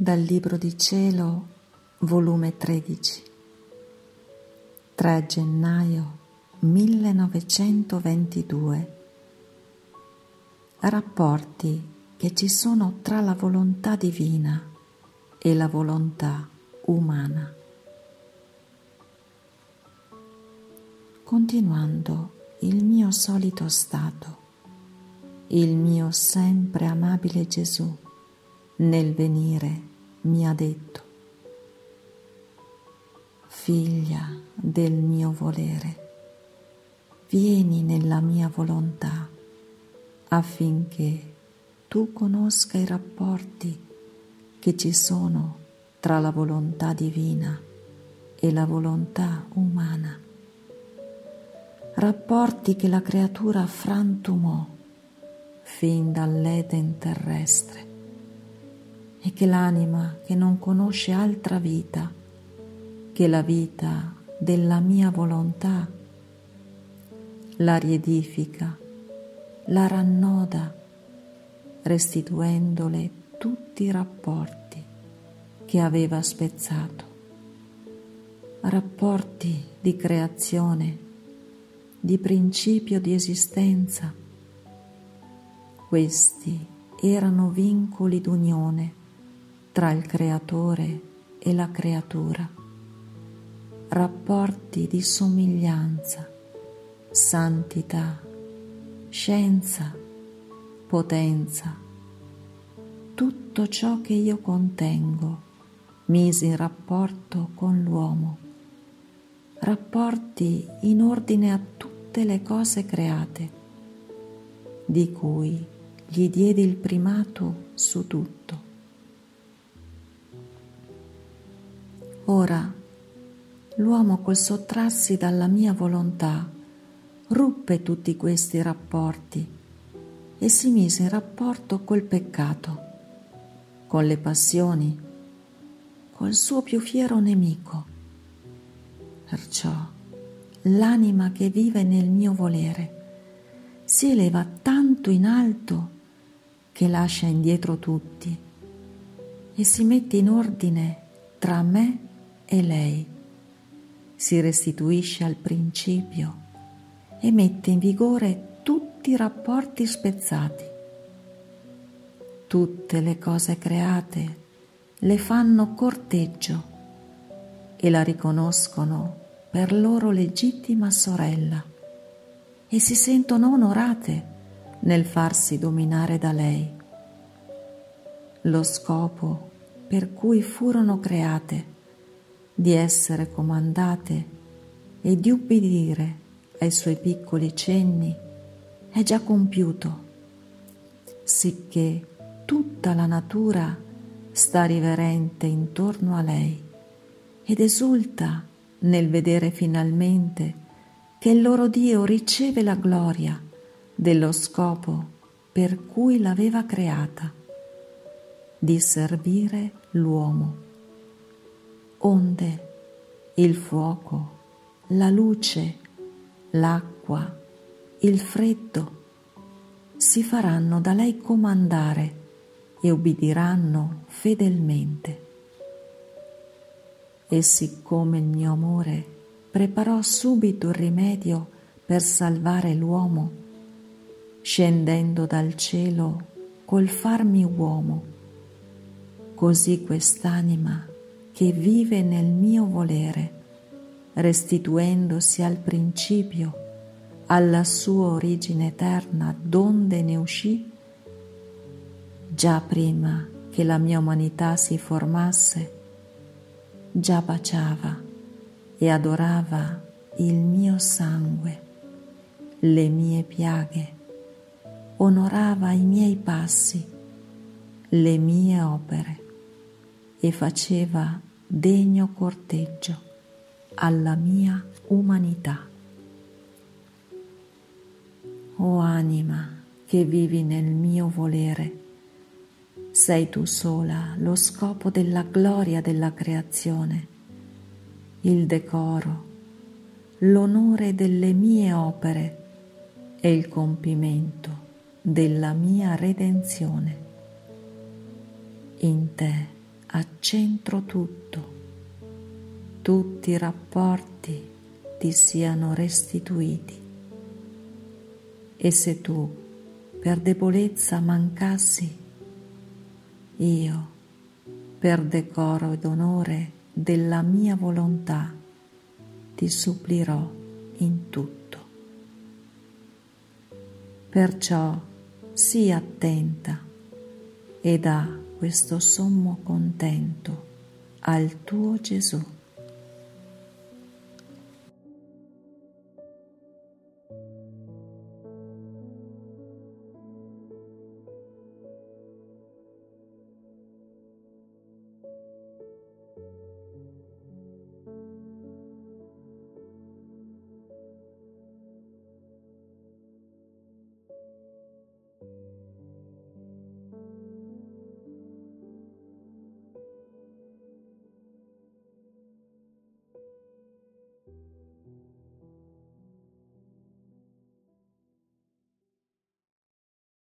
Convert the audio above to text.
Dal Libro di Cielo, volume 13, 3 gennaio 1922. Rapporti che ci sono tra la volontà divina e la volontà umana. Continuando il mio solito stato, il mio sempre amabile Gesù nel venire mi ha detto: figlia del mio volere, vieni nella mia volontà affinché tu conosca i rapporti che ci sono tra la volontà divina e la volontà umana, rapporti che la creatura frantumò fin dall'Eden terrestre e che l'anima che non conosce altra vita che la vita della mia volontà la riedifica, la rannoda, restituendole tutti i rapporti che aveva spezzato, rapporti di creazione, di principio di esistenza. Questi erano vincoli d'unione tra il creatore e la creatura, rapporti di somiglianza, santità, scienza, potenza, tutto ciò che io contengo misi in rapporto con l'uomo, rapporti in ordine a tutte le cose create, di cui gli diedi il primato su tutto. Ora l'uomo, col sottrarsi dalla mia volontà, ruppe tutti questi rapporti e si mise in rapporto col peccato, con le passioni, col suo più fiero nemico. Perciò l'anima che vive nel mio volere si eleva tanto in alto che lascia indietro tutti e si mette in ordine tra me e lei, si restituisce al principio e mette in vigore tutti i rapporti spezzati. Tutte le cose create le fanno corteggio e la riconoscono per loro legittima sorella e si sentono onorate nel farsi dominare da lei. Lo scopo per cui furono create, di essere comandate e di ubbidire ai suoi piccoli cenni, è già compiuto, sicché tutta la natura sta riverente intorno a lei ed esulta nel vedere finalmente che il loro Dio riceve la gloria dello scopo per cui l'aveva creata, di servire l'uomo. Onde il fuoco, la luce, l'acqua, il freddo si faranno da lei comandare e ubbidiranno fedelmente. E siccome il mio amore preparò subito il rimedio per salvare l'uomo, scendendo dal cielo col farmi uomo, così quest'anima che vive nel mio volere, restituendosi al principio, alla sua origine eterna donde ne uscì, già prima che la mia umanità si formasse, già baciava e adorava il mio sangue, le mie piaghe, onorava i miei passi, le mie opere e faceva degno corteggio alla mia umanità. O anima che vivi nel mio volere, sei tu sola lo scopo della gloria della creazione, il decoro, l'onore delle mie opere e il compimento della mia redenzione. In te a centro tutto, tutti i rapporti ti siano restituiti. E se tu per debolezza mancassi, io per decoro ed onore della mia volontà ti supplirò in tutto. Perciò sii attenta e dà questo sommo contento al tuo Gesù.